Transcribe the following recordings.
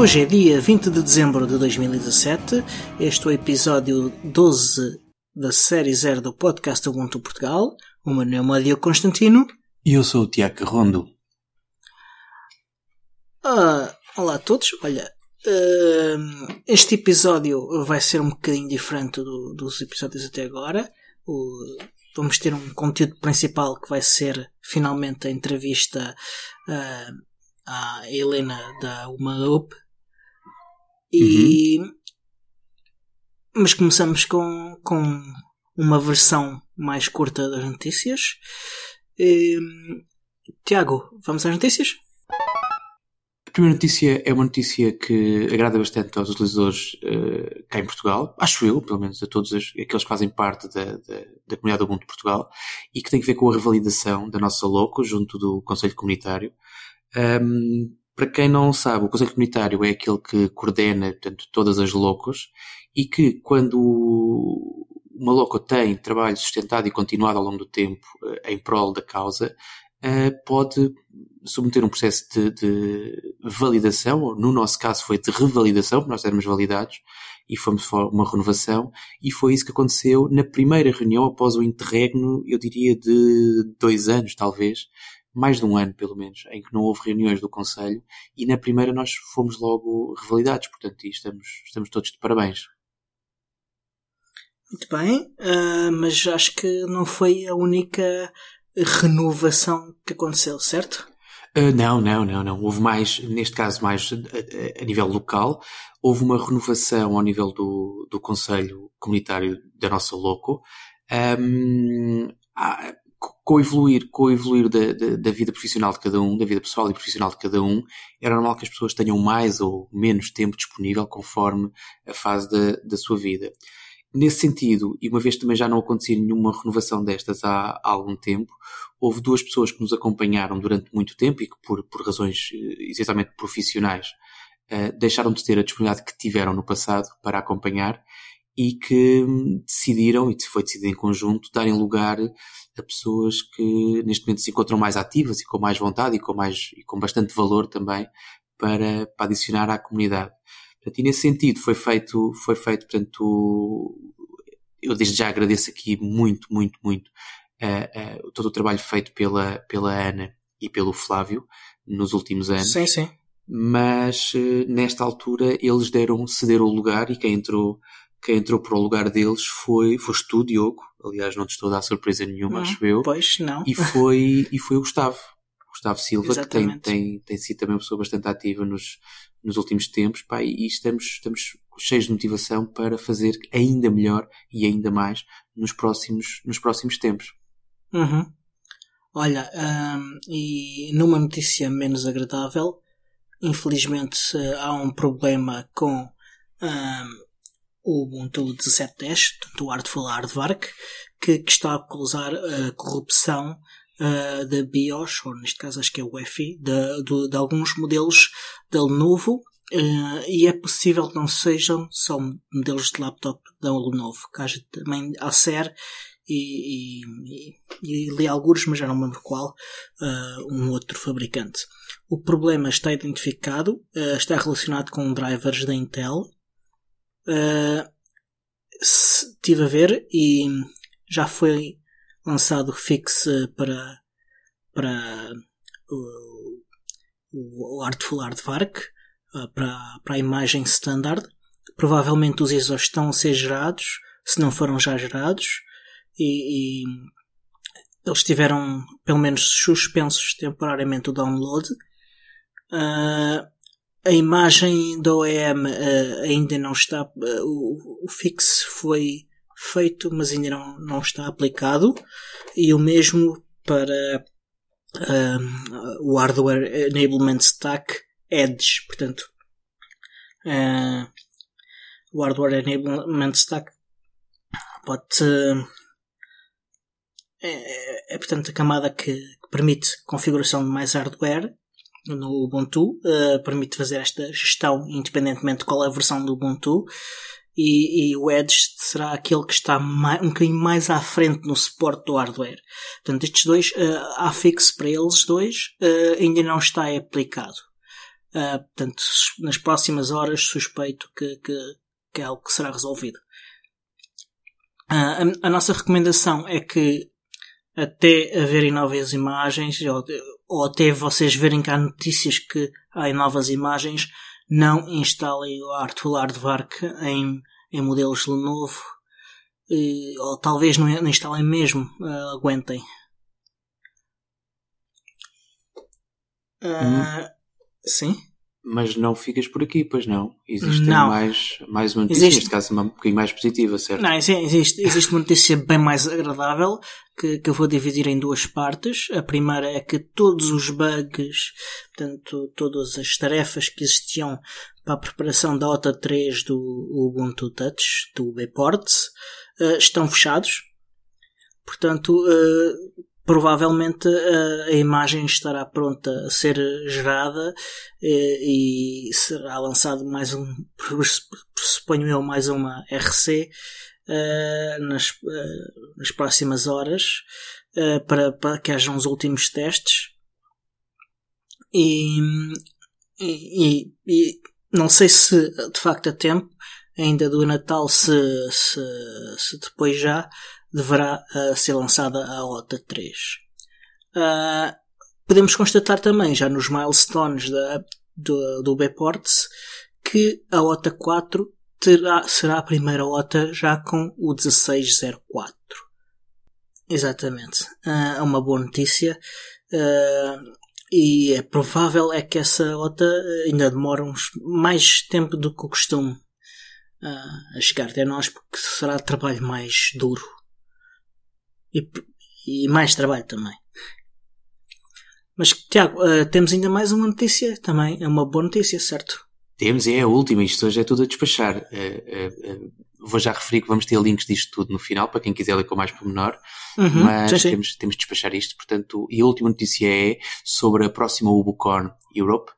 Hoje é dia 20 de dezembro de 2017, este é o episódio 12 da série 0 do podcast Ubuntu Portugal. O meu nome é Diogo Constantino. E eu sou o Tiago Rondo. Olá a todos. Olha, este episódio vai ser um bocadinho diferente dos episódios até agora. Vamos ter um conteúdo principal que vai ser finalmente a entrevista à Helena da UMHAP. Mas começamos com uma versão mais curta das notícias. Tiago, vamos às notícias? A primeira notícia é uma notícia que agrada bastante aos utilizadores cá em Portugal, acho eu, pelo menos a todos aqueles que fazem parte da comunidade Ubuntu de Portugal, e que tem a ver com a revalidação da nossa LOCO junto do Conselho Comunitário. Para quem não sabe, o Conselho Comunitário é aquele que coordena, portanto, todas as LOCOs, e que quando uma LOCO tem trabalho sustentado e continuado ao longo do tempo em prol da causa, pode submeter um processo de validação, ou no nosso caso foi de revalidação, porque nós éramos validados e fomos para uma renovação, e foi isso que aconteceu na primeira reunião após o interregno, eu diria de 2 anos talvez, mais de 1 ano pelo menos, em que não houve reuniões do Conselho, e na primeira nós fomos logo revalidados, portanto estamos todos de parabéns. Muito bem, mas acho que não foi a única renovação que aconteceu, certo? Não. Houve mais, neste caso mais a nível local, houve uma renovação ao nível do Conselho Comunitário da nossa LOCO, com o evoluir da vida profissional de cada um, da vida pessoal e profissional de cada um, era normal que as pessoas tenham mais ou menos tempo disponível conforme a fase da sua vida. Nesse sentido, e uma vez também já não acontecia nenhuma renovação destas há algum tempo, houve 2 pessoas que nos acompanharam durante muito tempo e que por razões essencialmente profissionais deixaram de ter a disponibilidade que tiveram no passado para acompanhar, e que decidiram, e foi decidido em conjunto, darem lugar a pessoas que neste momento se encontram mais ativas e com mais vontade e com bastante valor também para adicionar à comunidade. Portanto, e nesse sentido foi feito, portanto, eu desde já agradeço aqui muito todo o trabalho feito pela Ana e pelo Flávio nos últimos anos. Sim, sim. Mas nesta altura eles cederam o lugar, e quem entrou para o lugar deles foste tu, Diogo. Aliás, não te estou a dar surpresa nenhuma, não, acho eu. Pois, não. E foi o Gustavo Silva. Exatamente. Que tem sido também uma pessoa bastante ativa nos últimos tempos, e estamos cheios de motivação para fazer ainda melhor e ainda mais nos próximos tempos. Uhum. Olha, e numa notícia menos agradável, infelizmente há um problema com o Ubuntu 17.10, o Artful Aardvark, que está a causar a corrupção da BIOS, ou neste caso acho que é o UEFI, de alguns modelos da Lenovo, e é possível que não sejam só modelos de laptop da Lenovo, que haja também Acer e li algures, mas já não me lembro qual, um outro fabricante. O problema está identificado, está relacionado com drivers da Intel, estive a ver, e já foi lançado fix para o Artful Aardvark, para a imagem standard. Provavelmente os ISOs estão a ser gerados, se não foram já gerados, e eles tiveram pelo menos suspensos temporariamente o download. A imagem da OEM ainda não está, o fix foi feito, mas ainda não está aplicado, e o mesmo para o Hardware Enablement Stack Edge. Portanto, o Hardware Enablement Stack pode, portanto, a camada que permite configuração de mais hardware no Ubuntu, permite fazer esta gestão independentemente de qual é a versão do Ubuntu, e o Edge será aquele que está um bocadinho mais à frente no suporte do hardware. Portanto, estes dois, há fix para eles dois, ainda não está aplicado. Portanto, nas próximas horas suspeito que é algo que será resolvido. A nossa recomendação é que até haverem novas imagens ou até vocês verem que há notícias que há novas imagens, não instalem o Artful Aardvark em modelos Lenovo, ou talvez não instalem mesmo, aguentem. Sim. Mas não ficas por aqui, pois não? Existem mais uma notícia, neste caso um bocadinho mais positiva, certo? Não, existe uma notícia bem mais agradável, que eu vou dividir em duas partes. A primeira é que todos os bugs, portanto, todas as tarefas que existiam para a preparação da OTA 3 do Ubuntu Touch, do B-Port, estão fechados. Portanto, provavelmente a imagem estará pronta a ser gerada e será lançado mais um, suponho eu, mais uma RC nas próximas horas para que hajam os últimos testes e não sei se de facto a tempo ainda do Natal se depois já deverá ser lançada a OTA 3. Podemos constatar também, já nos milestones do B-Port, que a OTA 4 será a primeira OTA já com o 1604. Exatamente. É uma boa notícia. E é provável é que essa OTA ainda demora mais tempo do que o costume a chegar até nós, porque será trabalho mais duro. E mais trabalho também. Mas, Tiago, temos ainda mais uma notícia também. É uma boa notícia, certo? Temos, é a última. Isto hoje é tudo a despachar. Vou já referir que vamos ter links disto tudo no final, para quem quiser ler com mais pormenor. Mas sim. Temos de despachar isto. Portanto, e a última notícia é sobre a próxima Ubucon Europe.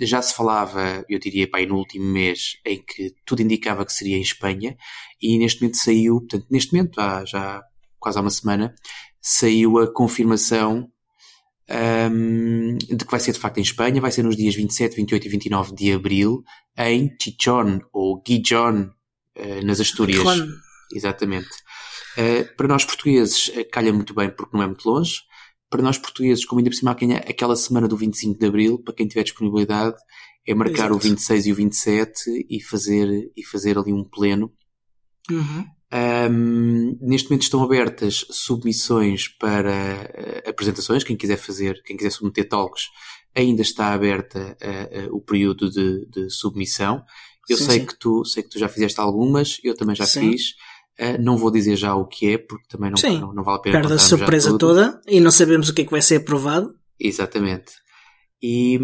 Já se falava, eu diria, no último mês, em que tudo indicava que seria em Espanha, e neste momento saiu, portanto, já quase há uma semana, saiu a confirmação de que vai ser de facto em Espanha. Vai ser nos dias 27, 28 e 29 de Abril, em Gijón, ou Gijón, nas Astúrias. Claro. Exatamente. Para nós portugueses calha muito bem, porque não é muito longe. Para nós portugueses, como ainda por cima aquela semana do 25 de Abril, para quem tiver disponibilidade, é marcar o 26 e o 27 e fazer ali um pleno. Neste momento estão abertas submissões para apresentações. Quem quiser submeter talks, ainda está aberta o período de submissão. Eu sei que tu já fizeste algumas, eu também já fiz. Não vou dizer já o que é, porque também não vale a pena. Perde a surpresa toda e não sabemos o que é que vai ser aprovado. Exatamente. E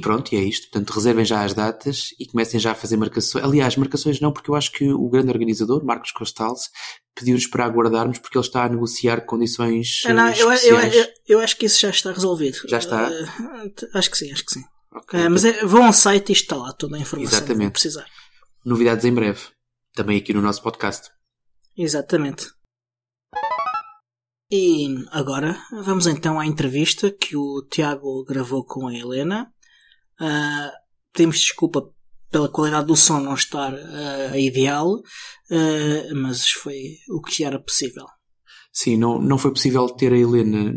pronto, e é isto. Portanto, reservem já as datas e comecem já a fazer marcações. Aliás, marcações não, porque eu acho que o grande organizador, Marcos Costales, pediu-nos para aguardarmos, porque ele está a negociar condições especiais. Eu acho que isso já está resolvido. Já está? Acho que sim. Okay, mas vão ao site e está lá toda a informação. Exatamente. Que precisar. Novidades em breve. Também aqui no nosso podcast. Exatamente. E agora vamos então à entrevista que o Tiago gravou com a Helena. Pedimos desculpa pela qualidade do som não estar ideal, mas foi o que era possível. Sim, não foi possível ter a Helena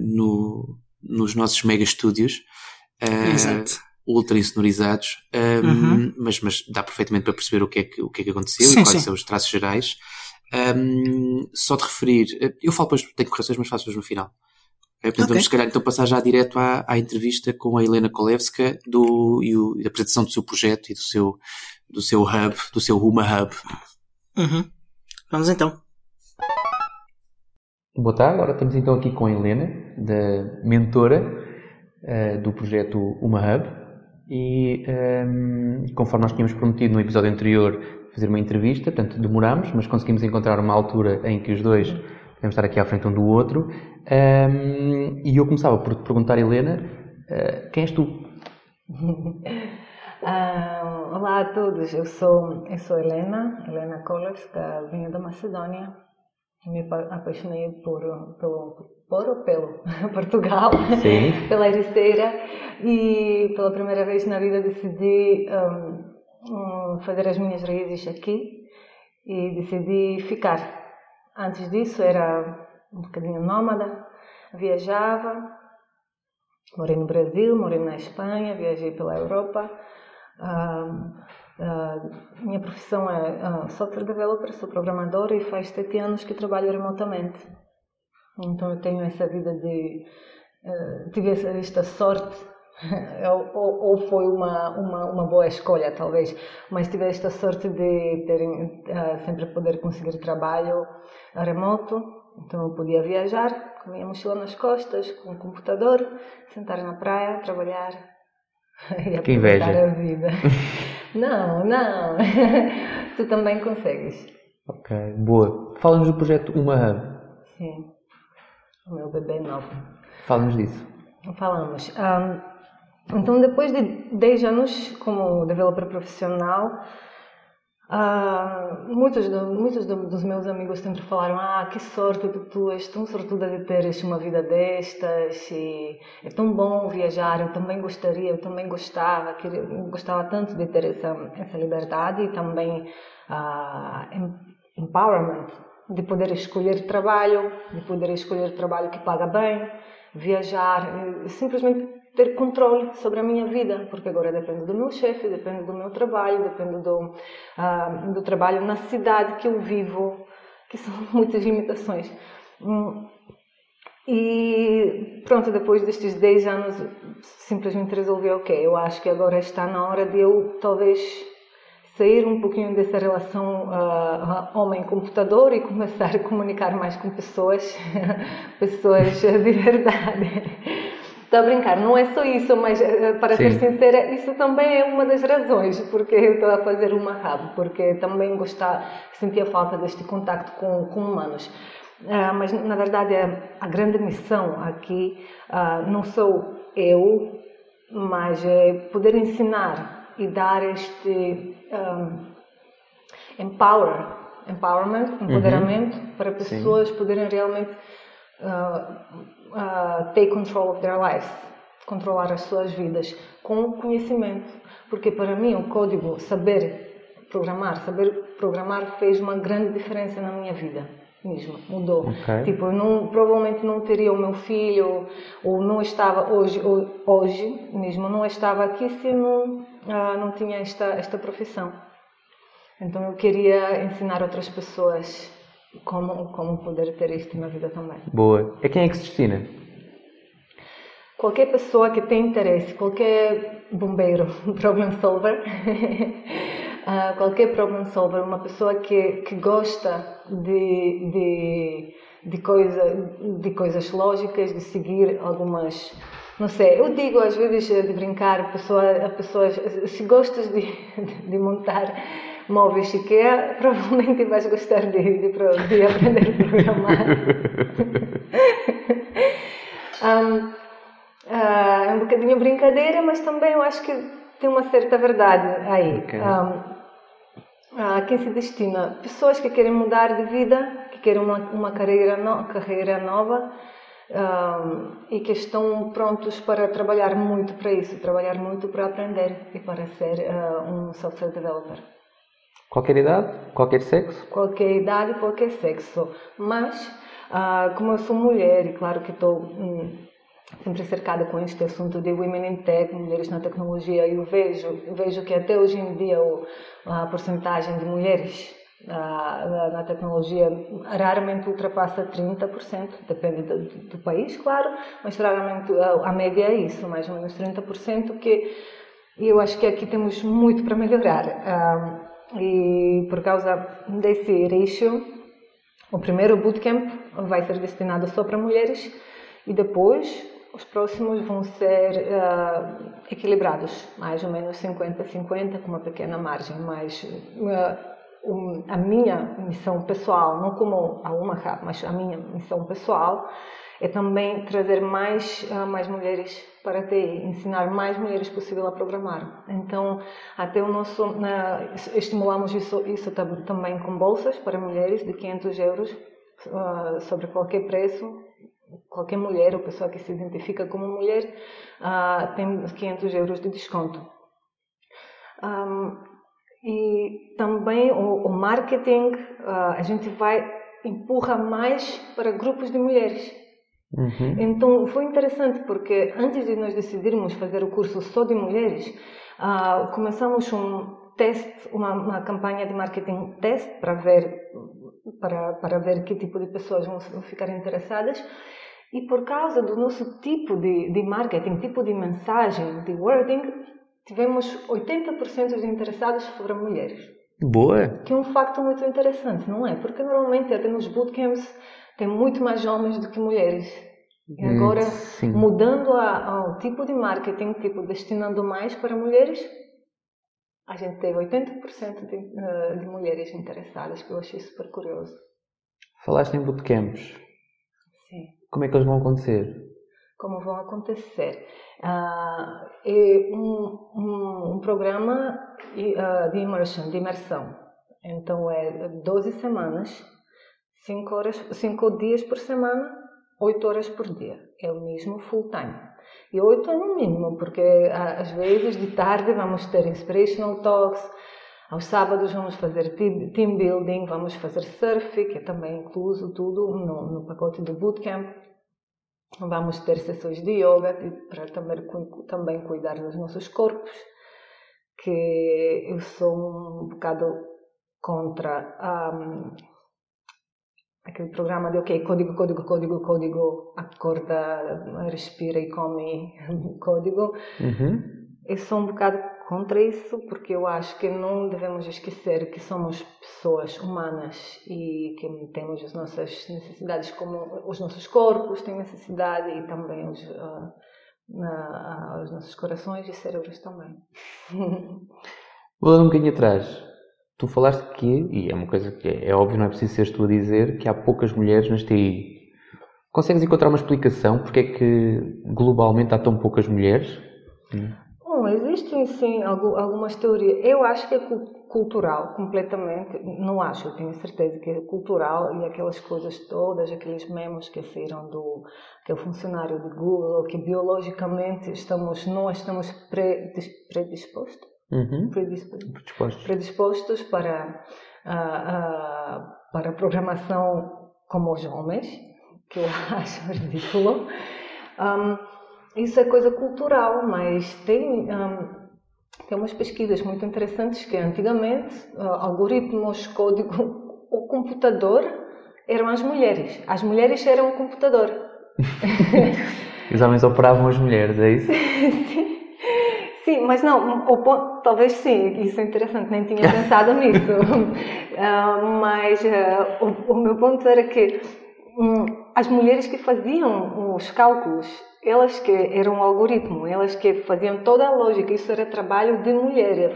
nos nossos mega estúdios. Exato. Ultra insonorizados, mas dá perfeitamente para perceber o que é que aconteceu, e quais são os traços gerais. Só de referir, eu falo depois, tenho correções, mas faço depois no final. Portanto, vamos se calhar então passar já direto à entrevista com a Helena Kolevska e da apresentação do seu projeto e do seu hub, do seu UMHAP. Vamos então. Boa tarde, agora estamos então aqui com a Helena, da mentora do projeto UMHAP. E conforme nós tínhamos prometido no episódio anterior fazer uma entrevista, portanto demorámos, mas conseguimos encontrar uma altura em que os dois podemos estar aqui à frente um do outro. E eu começava por te perguntar, Helena, quem és tu? Olá a todos, eu sou Helena Kolevska, venho da Macedónia me apaixonei pelo Portugal, sim, pela Ericeira, e pela primeira vez na vida decidi fazer as minhas raízes aqui e decidi ficar. Antes disso era um bocadinho nómada, viajava, morei no Brasil, morei na Espanha, viajei pela Europa. Minha profissão é software developer, sou programadora e faz 7 anos que trabalho remotamente. Então eu tenho essa vida de... tive esta sorte, ou foi uma boa escolha talvez, mas tive esta sorte de ter, sempre poder conseguir trabalho remoto. Então eu podia viajar com a minha mochila nas costas, com o computador, sentar na praia, trabalhar. Que inveja. A vida. Não. Tu também consegues. Ok, boa. Fala-nos do projeto UMHAP. Sim, o meu bebê novo. Fala-nos disso. Falamos. Então, depois de 10 anos como developer profissional, muitos dos meus amigos sempre falaram: que sorte que tu és, tão sortuda de teres uma vida destas, e é tão bom viajar, eu também gostaria, eu também gostava, gostava tanto de ter essa liberdade e também empowerment, de poder escolher trabalho, que paga bem, viajar, simplesmente ter controle sobre a minha vida, porque agora depende do meu chefe, depende do meu trabalho, depende do trabalho na cidade que eu vivo, que são muitas limitações. E pronto, depois destes 10 anos, simplesmente resolvi, eu acho que agora está na hora de eu talvez sair um pouquinho dessa relação homem-computador e começar a comunicar mais com pessoas de verdade. Estou a brincar, não é só isso, mas para ser sincera, isso também é uma das razões porque eu estou a fazer uma hub, porque também sentia falta deste contacto com humanos. Mas na verdade a grande missão aqui não sou eu, mas é poder ensinar e dar este empoderamento para pessoas poderem realmente take control of their lives, controlar as suas vidas com conhecimento, porque para mim o código, saber programar fez uma grande diferença na minha vida mesmo, mudou. Tipo, eu provavelmente não teria o meu filho, ou não estava hoje mesmo, não estava aqui se não tinha esta profissão. Então eu queria ensinar outras pessoas como poder ter isto na vida também. Boa. A quem é que se destina? Qualquer pessoa que tem interesse, qualquer bombeiro, problem solver, qualquer problem solver, uma pessoa que gosta de coisas lógicas, de seguir algumas... Não sei, eu digo às vezes de brincar a pessoas, se gostas de montar móveis IKEA, provavelmente vais gostar de aprender a programar. É um bocadinho brincadeira, mas também eu acho que tem uma certa verdade aí. A quem se destina? Pessoas que querem mudar de vida, que querem uma carreira nova, e que estão prontos para trabalhar muito para isso, trabalhar muito para aprender e para ser um software developer. Qualquer idade, qualquer sexo? Qualquer idade, qualquer sexo. Mas, como eu sou mulher, e claro que estou sempre cercada com este assunto de Women in Tech, mulheres na tecnologia, e eu vejo que até hoje em dia a porcentagem de mulheres na tecnologia raramente ultrapassa 30%, depende do país, claro, mas raramente a média é isso, mais ou menos 30%, que eu acho que aqui temos muito para melhorar. E por causa desse ratio, o primeiro bootcamp vai ser destinado só para mulheres e depois os próximos vão ser equilibrados, mais ou menos 50-50, com uma pequena margem, mas... a minha missão pessoal, não como a UMHAP, mas a minha missão pessoal é também trazer mais mulheres para a TI, ensinar mais mulheres possível a programar. Então, até o nosso estimulamos isso também com bolsas para mulheres de 500 euros sobre qualquer preço, qualquer mulher ou pessoa que se identifica como mulher tem 500 euros de desconto. E também o marketing, a gente empurra mais para grupos de mulheres. Uhum. Então foi interessante porque antes de nós decidirmos fazer o curso só de mulheres, começamos um teste, uma campanha de marketing test para ver que tipo de pessoas vão ficar interessadas. E por causa do nosso tipo de marketing, tipo de mensagem, de wording, tivemos 80% de interessados foram mulheres. Boa! Que é um facto muito interessante, não é? Porque normalmente até nos bootcamps tem muito mais homens do que mulheres. E agora, sim, mudando ao tipo de marketing, tipo destinando mais para mulheres, a gente teve 80% de mulheres interessadas, que eu achei super curioso. Falaste em bootcamps. Sim. Como é que eles vão acontecer? Como vão acontecer? É um programa de imersão. Então, é 12 semanas. 5 dias por semana, 8 horas por dia. É o mesmo full time. E 8 é no mínimo, porque às vezes de tarde vamos ter inspirational talks, aos sábados vamos fazer team building, vamos fazer surf, que é também incluso tudo no pacote do bootcamp. Vamos ter sessões de yoga para também cuidar dos nossos corpos, que eu sou um bocado contra aquele programa de ok, código, acorda, respira e come código. Uhum. Eu sou um bocado contra isso, porque eu acho que não devemos esquecer que somos pessoas humanas e que temos as nossas necessidades, como os nossos corpos têm necessidade e também os nossos corações e cérebros também. Vou dar um bocadinho atrás. Tu falaste que, e é uma coisa que é óbvio, não é preciso seres tu a dizer, que há poucas mulheres nas TI. Consegues encontrar uma explicação porque é que globalmente há tão poucas mulheres? Bom, existem sim algumas teorias. Eu acho que é cultural, completamente. Não acho, eu tenho certeza que é cultural, e aquelas coisas todas, aqueles memes que saíram do aquele funcionário de Google, que biologicamente nós estamos predispostos. Uhum. Predispostos para programação como os homens, que eu acho ridículo. Isso é coisa cultural, mas tem umas pesquisas muito interessantes que antigamente algoritmos, código, o computador eram as mulheres eram o computador. Os homens operavam as mulheres, é isso? Sim. Sim, mas não, talvez sim, isso é interessante, nem tinha pensado nisso, mas o meu ponto era que as mulheres que faziam os cálculos, elas que eram o algoritmo, elas que faziam toda a lógica, isso era trabalho de mulher,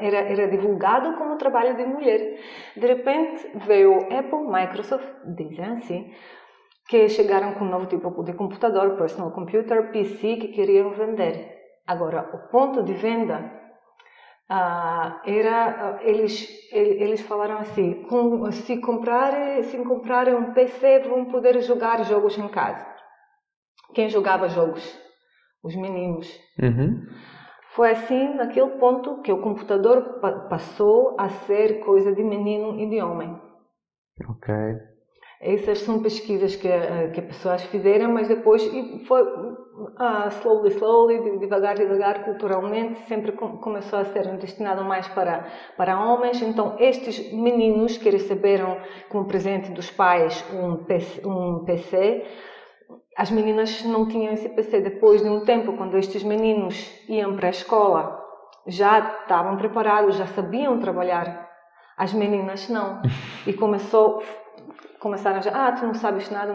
era divulgado como trabalho de mulher. De repente veio Apple, Microsoft, dizem assim, que chegaram com um novo tipo de computador, personal computer, PC, que queriam vender. Agora, o ponto de venda eles falaram assim, se comprarem um PC vão poder jogar jogos em casa. Quem jogava jogos? Os meninos. Uhum. Foi assim, naquele ponto, que o computador passou a ser coisa de menino e de homem. Ok. Essas são pesquisas que pessoas fizeram, mas depois foi slowly, devagar, culturalmente, sempre começou a ser destinado mais para homens. Então, estes meninos que receberam como presente dos pais um PC, as meninas não tinham esse PC. Depois de um tempo, quando estes meninos iam para a escola, já estavam preparados, já sabiam trabalhar. As meninas não. E começaram a dizer, tu não sabes nada,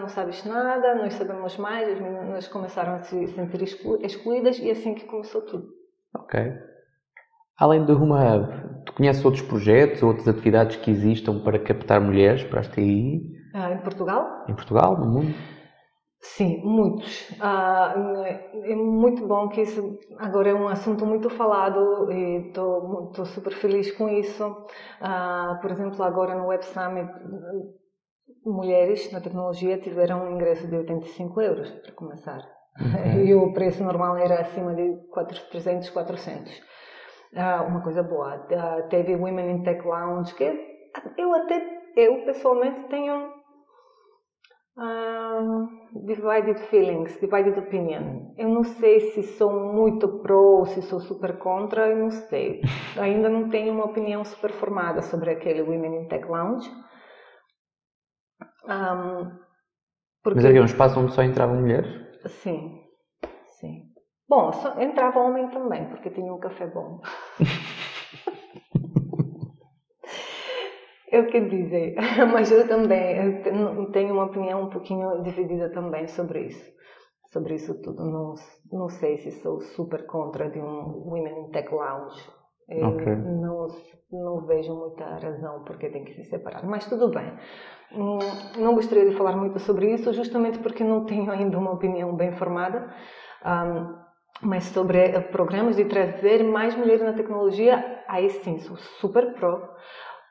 nós sabemos mais. As meninas começaram a se sentir excluídas e assim que começou tudo. Ok. Além do UMHAP, tu conheces outros projetos, outras atividades que existam para captar mulheres para as TI? Em Portugal? Em Portugal, no mundo? Sim, muitos. É muito bom que isso agora é um assunto muito falado e estou super feliz com isso. Por exemplo, agora no Web Summit mulheres na tecnologia tiveram um ingresso de 85 euros, para começar. Uhum. E o preço normal era acima de 300, 400. Uma coisa boa. Teve Women in Tech Lounge, que eu pessoalmente tenho divided feelings, divided opinion. Eu não sei se sou muito pro ou se sou super contra, eu não sei. Ainda não tenho uma opinião super formada sobre aquele Women in Tech Lounge. Porque... Mas havia um espaço onde só entravam mulheres? Sim, sim. Bom, só entrava homem também, porque tinha um café bom. Eu quero dizer, mas eu também tenho uma opinião um pouquinho dividida também sobre isso tudo. Não sei se sou super contra de um Women in Tech Lounge. Okay. Não vejo muita razão porque tem que se separar, mas tudo bem. Não gostaria de falar muito sobre isso, justamente porque não tenho ainda uma opinião bem formada. Mas sobre programas de trazer mais mulheres na tecnologia, aí sim, sou super pró,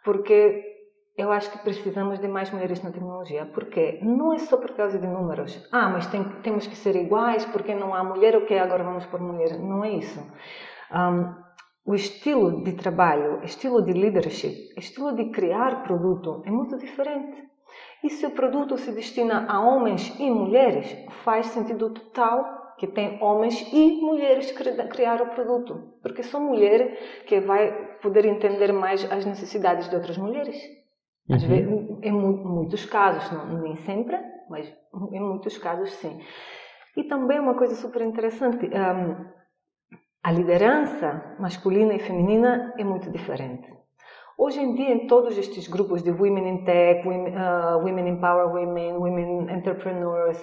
porque eu acho que precisamos de mais mulheres na tecnologia, porque não é só por causa de números. Mas temos que ser iguais, porque não há mulher, ok, agora vamos por mulher. Não é isso. O estilo de trabalho, estilo de leadership, estilo de criar produto é muito diferente. E se o produto se destina a homens e mulheres, faz sentido total que tem homens e mulheres criar o produto. Porque só mulher que vai poder entender mais as necessidades de outras mulheres. Às vezes, em muitos casos, nem sempre, mas em muitos casos sim. E também uma coisa super interessante... A liderança masculina e feminina é muito diferente. Hoje em dia, em todos estes grupos de Women in Tech, Women in Power Women, Women Entrepreneurs,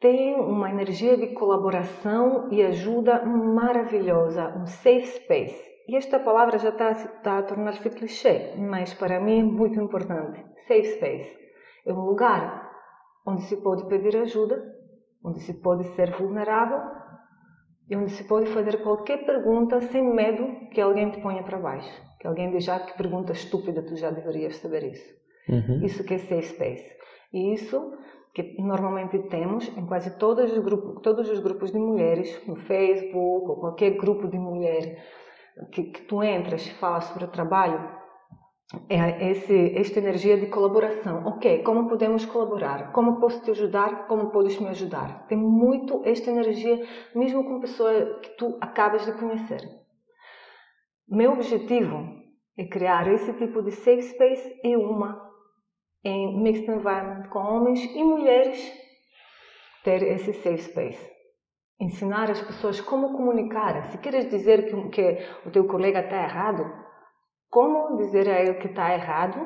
tem uma energia de colaboração e ajuda maravilhosa, um safe space. E esta palavra já está a tornar-se clichê, mas para mim é muito importante. Safe space é um lugar onde se pode pedir ajuda, onde se pode ser vulnerável, e onde se pode fazer qualquer pergunta sem medo que alguém te ponha para baixo. Que alguém diga que pergunta estúpida, tu já deverias saber isso. Isso que é safe space. E isso que normalmente temos em quase todos os grupos de mulheres, no Facebook ou qualquer grupo de mulher que tu entras e fala sobre o trabalho, é esta energia de colaboração. Ok, como podemos colaborar? Como posso te ajudar? Como podes me ajudar? Tem muito esta energia, mesmo com pessoa que tu acabas de conhecer. Meu objetivo é criar esse tipo de safe space em mixed environment com homens e mulheres, ter esse safe space. Ensinar as pessoas como comunicar. Se queres dizer que o teu colega está errado, como dizer a ele que está errado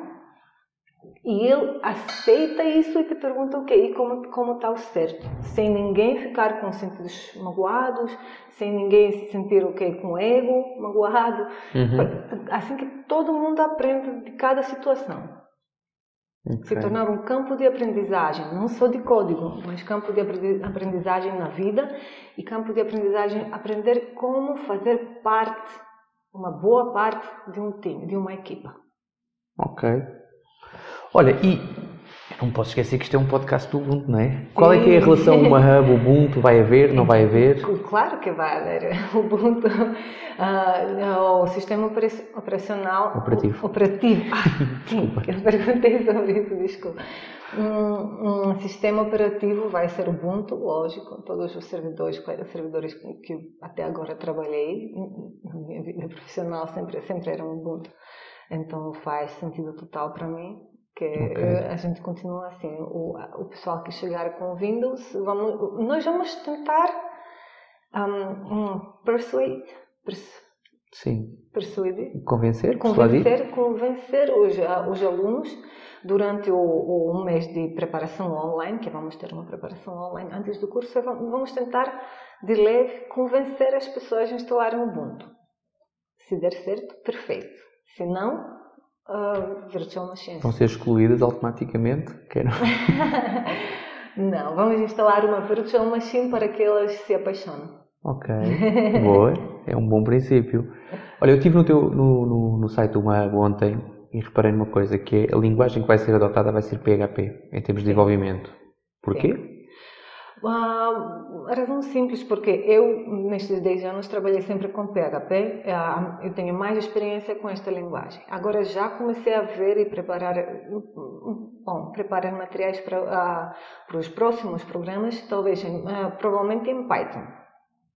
e ele aceita isso e te pergunta e como está o certo, sem ninguém ficar com sentidos magoados, sem ninguém se sentir com ego magoado. Assim que todo mundo aprende de cada situação. Se tornar um campo de aprendizagem, não só de código, mas campo de aprendizagem na vida e campo de aprendizagem, aprender como fazer parte, uma boa parte de um time, de uma equipa. Ok. Olha, e não posso esquecer que isto é um podcast do Ubuntu, não é? Sim. Qual é que é a relação UMHAP, Ubuntu, vai haver, não vai haver? Claro que vai haver. Ubuntu, o sistema operacional... Operativo. Sim, eu perguntei sobre isso, desculpa. Um sistema operativo vai ser Ubuntu, lógico, todos os servidores que até agora trabalhei, na minha vida profissional sempre eram Ubuntu, então faz sentido total para mim que a gente continua assim. O pessoal que chegar com Windows, nós vamos tentar convencer os alunos durante o mês de preparação online, que vamos ter uma preparação online antes do curso, vamos tentar de leve convencer as pessoas a instalarem o Ubuntu. Se der certo, perfeito. Se não, virtual machine. Vão ser excluídas automaticamente? Não, vamos instalar uma virtual machine para que elas se apaixonem. Ok, boa, é um bom princípio. Olha, eu estive no site do UMHAP ontem e reparei numa coisa, que é a linguagem que vai ser adotada vai ser PHP, em termos de desenvolvimento. Porquê? A razão simples, porque eu, nestes 10 anos, trabalhei sempre com PHP, eu tenho mais experiência com esta linguagem. Agora já comecei a ver e preparar materiais para os próximos programas, provavelmente em Python.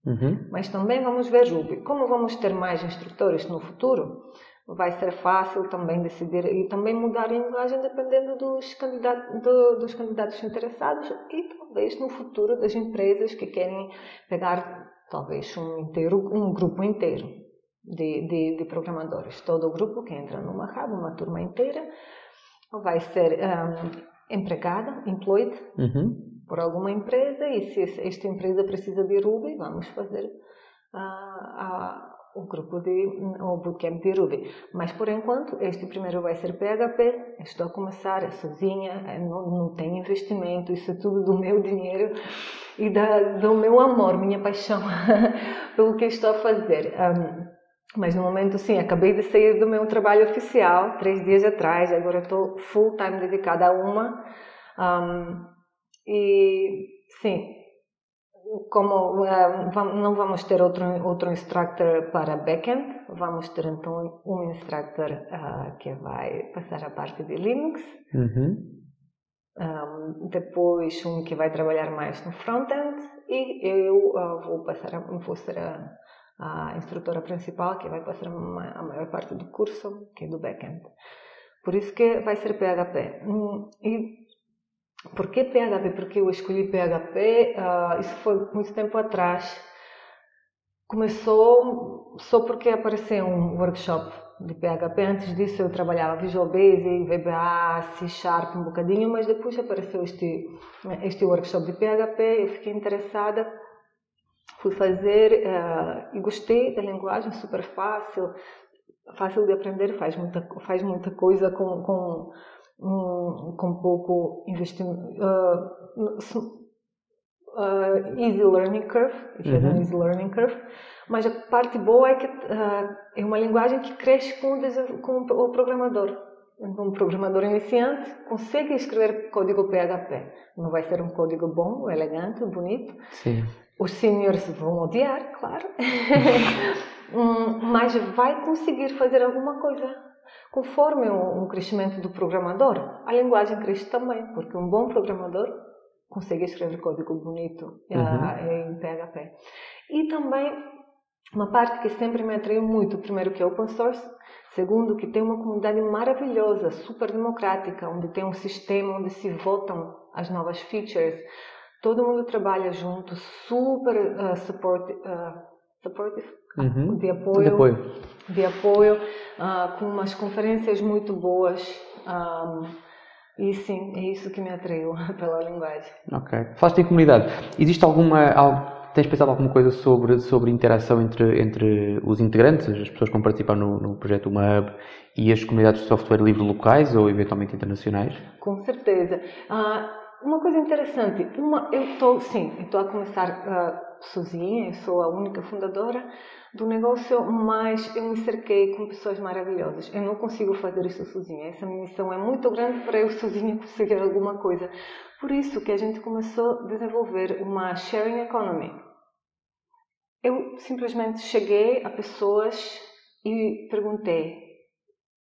Uhum. Mas também vamos ver Ruby. Como vamos ter mais instrutores no futuro, vai ser fácil também decidir e também mudar a linguagem dependendo dos candidatos interessados e talvez no futuro das empresas que querem pegar talvez um grupo inteiro de programadores. Todo o grupo que entra numa hub, uma turma inteira, vai ser empregada, employed, por alguma empresa, e se esta empresa precisa de Ruby, vamos fazer o bootcamp de Ruby. Mas, por enquanto, este primeiro vai ser PHP. Estou a começar sozinha, não tenho investimento, isso é tudo do meu dinheiro e do meu amor, minha paixão pelo que estou a fazer. Mas, no momento, sim, acabei de sair do meu trabalho oficial, 3 dias atrás, agora estou full time dedicada a uma. E, sim, como não vamos ter outro instructor para backend, vamos ter então um instructor que vai passar a parte de Linux, depois um que vai trabalhar mais no frontend, e eu vou ser a instrutora principal que vai passar a maior parte do curso, que é do backend. Por isso que vai ser PHP. Por que PHP? Porque eu escolhi PHP, isso foi muito tempo atrás. Começou só porque apareceu um workshop de PHP. Antes disso eu trabalhava Visual Basic, VBA, C Sharp um bocadinho, mas depois apareceu este workshop de PHP, eu fiquei interessada, fui fazer e gostei da linguagem, super fácil de aprender, faz muita coisa com pouco investimento, easy learning curve, easy learning curve, mas a parte boa é que é uma linguagem que cresce com o programador. Então, um programador iniciante consegue escrever código PHP. Não vai ser um código bom, elegante, bonito. Sim. Os seniors vão odiar, claro, mas vai conseguir fazer alguma coisa. Conforme o crescimento do programador, a linguagem cresce também, porque um bom programador consegue escrever código bonito em PHP. E também, uma parte que sempre me atraiu muito, primeiro que é open source, segundo que tem uma comunidade maravilhosa, super democrática, onde tem um sistema onde se votam as novas features, todo mundo trabalha junto, super supportive, de apoio, com umas conferências muito boas, e sim, é isso que me atraiu pela linguagem. Ok. Falaste em comunidade. Existe tens pensado alguma coisa sobre interação entre os integrantes, as pessoas que vão participar no projeto UMHAP e as comunidades de software livre locais ou eventualmente internacionais? Com certeza. Uma coisa interessante, eu estou a começar sozinha, eu sou a única fundadora do negócio, mas eu me cerquei com pessoas maravilhosas. Eu não consigo fazer isso sozinha, essa missão é muito grande para eu sozinha conseguir alguma coisa. Por isso que a gente começou a desenvolver uma sharing economy. Eu simplesmente cheguei a pessoas e perguntei: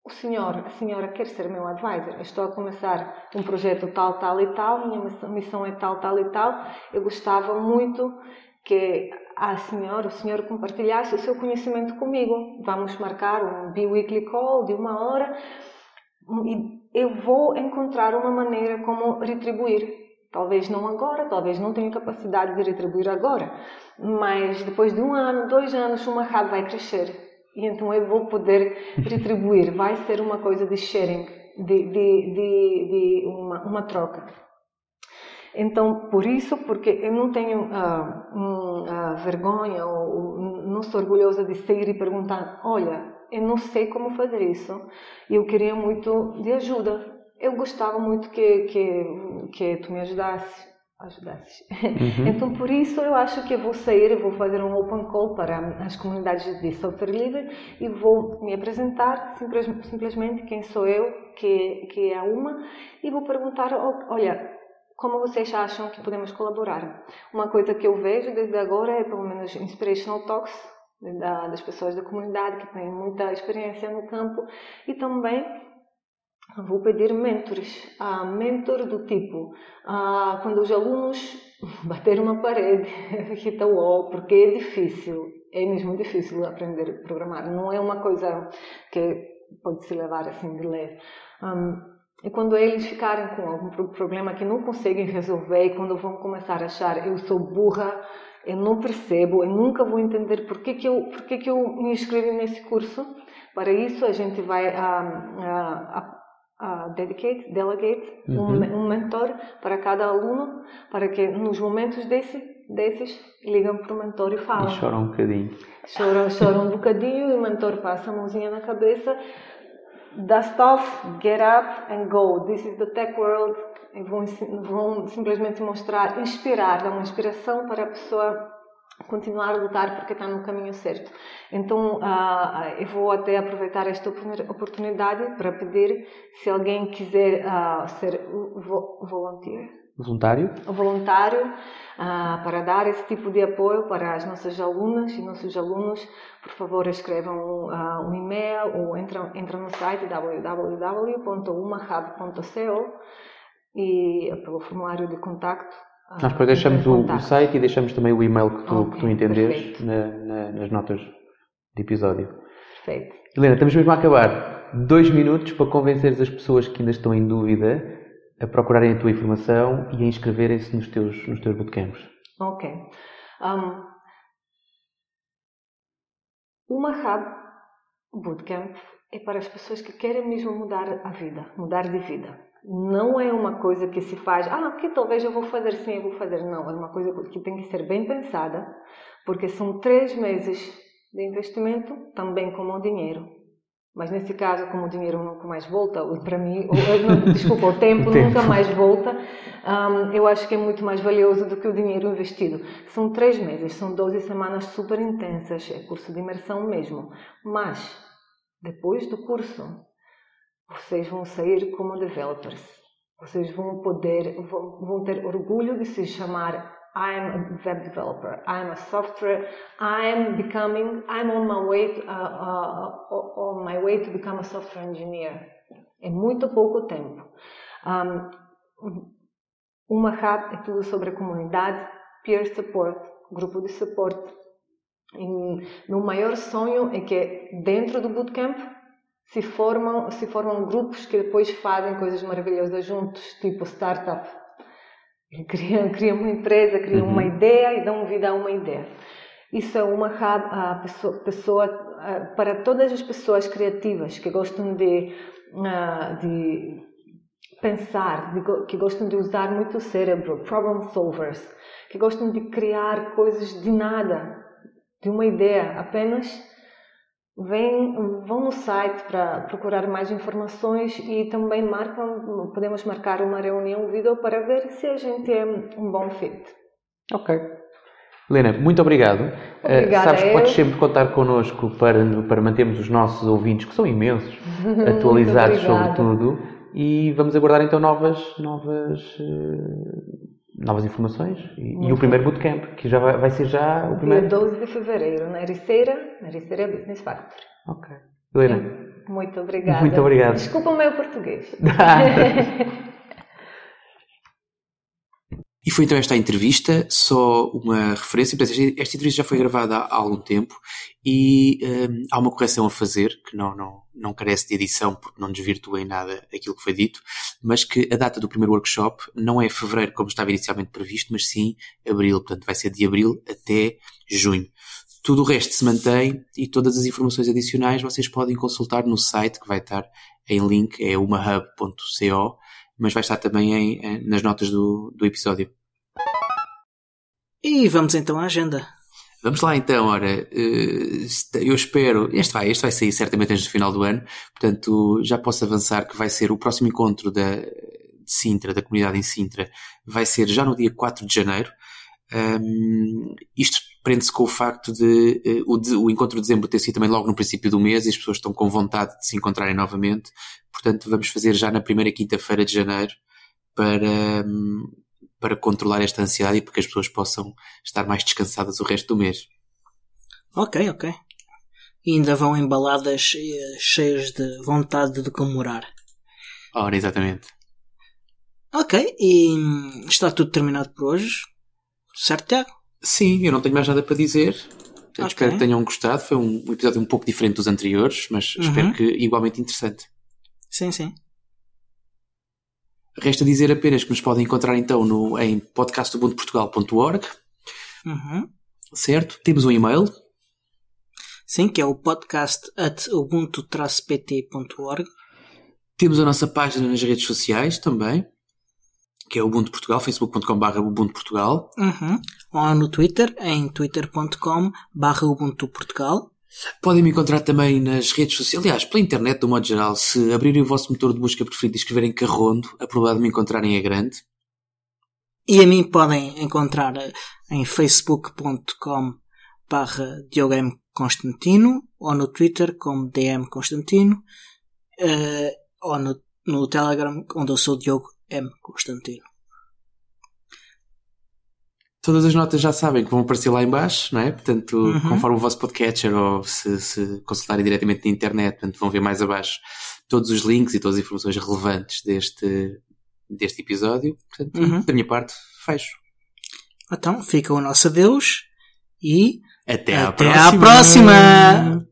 a senhora quer ser meu advisor? Eu estou a começar um projeto tal, tal e tal, minha missão é tal, tal e tal. Eu gostava muito que o senhor compartilhasse o seu conhecimento comigo. Vamos marcar um bi-weekly call de 1 hora e eu vou encontrar uma maneira como retribuir. Talvez não agora, talvez não tenha capacidade de retribuir agora, mas depois de 1 ano, 2 anos, uma hub vai crescer. E então eu vou poder retribuir. Vai ser uma coisa de sharing, de uma troca. Então, por isso, porque eu não tenho vergonha ou não sou orgulhosa de sair e perguntar: olha, eu não sei como fazer isso, eu queria muito de ajuda, eu gostava muito que tu me ajudasses. aos gases. Uhum. Então, por isso, eu acho que eu vou sair, eu vou fazer um open call para as comunidades de software livre e vou me apresentar simplesmente quem sou eu, que é uma, e vou perguntar, olha, como vocês acham que podemos colaborar? Uma coisa que eu vejo desde agora é, pelo menos, inspirational talks das pessoas da comunidade que têm muita experiência no campo, e também vou pedir mentores, mentor do tipo, quando os alunos bateram uma parede, então, porque é difícil, é mesmo difícil aprender a programar, não é uma coisa que pode se levar assim de leve. E quando eles ficarem com algum problema que não conseguem resolver, e quando vão começar a achar, eu sou burra, eu não percebo, eu nunca vou entender porque que eu me inscrevi nesse curso, para isso a gente vai delegate um mentor para cada aluno, para que nos momentos desses ligam para o mentor e falam. E choram um bocadinho. Choram um bocadinho e o mentor passa a mãozinha na cabeça, dust off, get up and go, this is the tech world, e vão simplesmente mostrar, inspirar, dar uma inspiração para a pessoa continuar a lutar porque está no caminho certo. Então, eu vou até aproveitar esta oportunidade para pedir, se alguém quiser ser voluntário para dar esse tipo de apoio para as nossas alunas e nossos alunos, por favor, escrevam um e-mail ou entra no site www.umahab.co e pelo formulário de contacto. Nós depois deixamos o site e deixamos também o e-mail que tu entenderes nas notas de episódio. Perfeito. Helena, estamos mesmo a acabar. 2 minutos para convenceres as pessoas que ainda estão em dúvida a procurarem a tua informação e a inscreverem-se nos teus bootcamps. Ok. Uma Hub Bootcamp é para as pessoas que querem mesmo mudar a vida, mudar de vida. Não é uma coisa que se faz, porque talvez eu vou fazer sim, eu vou fazer não. É uma coisa que tem que ser bem pensada, porque são 3 meses de investimento, também como o dinheiro. Mas nesse caso, como o dinheiro nunca mais volta, para mim, o tempo nunca mais volta, eu acho que é muito mais valioso do que o dinheiro investido. São 3 meses, são 12 semanas super intensas, é curso de imersão mesmo. Mas, depois do curso, vocês vão sair como developers. Vocês vão ter orgulho de se chamar I'm a web developer, I'm a software, I'm on my way to become a software engineer. É muito pouco tempo. Uma Hub é tudo sobre a comunidade, peer support, grupo de suporte. Meu maior sonho é que dentro do bootcamp se formam grupos que depois fazem coisas maravilhosas juntos, tipo startup. Criam uma empresa, criam uma ideia e dão vida a uma ideia. Isso é uma hub para todas as pessoas criativas que gostam de pensar, que gostam de usar muito o cérebro, problem solvers, que gostam de criar coisas de nada, de uma ideia apenas. Vão no site para procurar mais informações e também podemos marcar uma reunião, um vídeo, para ver se a gente é um bom fit. Ok. Helena, muito obrigado. Obrigada. Sabes que podes sempre contar connosco para mantermos os nossos ouvintes, que são imensos, atualizados sobre tudo. E vamos aguardar então novas informações e o primeiro bootcamp, que já vai ser já o primeiro. Dia 12 de fevereiro, na Ericeira, Business Factory. Ok. Helena. Muito obrigada. Muito obrigado. Desculpa o meu português. E foi então esta entrevista, só uma referência. Esta entrevista já foi gravada há algum tempo e há uma correção a fazer, que não carece de edição porque não desvirtua em nada aquilo que foi dito, mas que a data do primeiro workshop não é fevereiro como estava inicialmente previsto, mas sim abril. Portanto, vai ser de abril até junho. Tudo o resto se mantém e todas as informações adicionais vocês podem consultar no site, que vai estar em link, é umahub.co, mas vai estar também nas notas do episódio. E vamos então à agenda. Vamos lá então, ora, eu espero, este vai sair certamente antes do final do ano, portanto já posso avançar que vai ser o próximo encontro de de Sintra, da comunidade em Sintra, vai ser já no dia 4 de janeiro. Isto prende-se com o facto de o encontro de dezembro ter sido também logo no princípio do mês e as pessoas estão com vontade de se encontrarem novamente. Portanto, vamos fazer já na primeira quinta-feira de janeiro para controlar esta ansiedade e para que as pessoas possam estar mais descansadas o resto do mês. Ok. E ainda vão em baladas cheias de vontade de comemorar. Ora, exatamente. Ok, e está tudo terminado por hoje, certo, Tiago? Sim, eu não tenho mais nada para dizer. Portanto, espero que tenham gostado. Foi um episódio um pouco diferente dos anteriores, mas espero que igualmente interessante. Sim. Resta dizer apenas que nos podem encontrar então em podcastubuntuportugal.org. Certo? Temos um e-mail. Sim, que é o podcast@ubuntu-pt.org. Temos a nossa página nas redes sociais também, que é Ubuntu Portugal, facebook.com.br Ubuntu Portugal. Ou no Twitter, em twitter.com/Ubuntu Portugal. Podem me encontrar também nas redes sociais, aliás, pela internet, do modo geral. Se abrirem o vosso motor de busca preferido e escreverem Carrondo, a probabilidade de me encontrarem é grande. E a mim podem encontrar em facebook.com/ Diogo Constantino, ou no Twitter como DM Constantino, ou no Telegram, onde eu sou Diogo M. Constantino. Todas as notas já sabem que vão aparecer lá em baixo, não é? Portanto, conforme o vosso podcatcher, ou se consultarem diretamente na internet, portanto, vão ver mais abaixo todos os links e todas as informações relevantes deste episódio. Portanto, da minha parte, fecho. Então, fica o nosso adeus e até à próxima!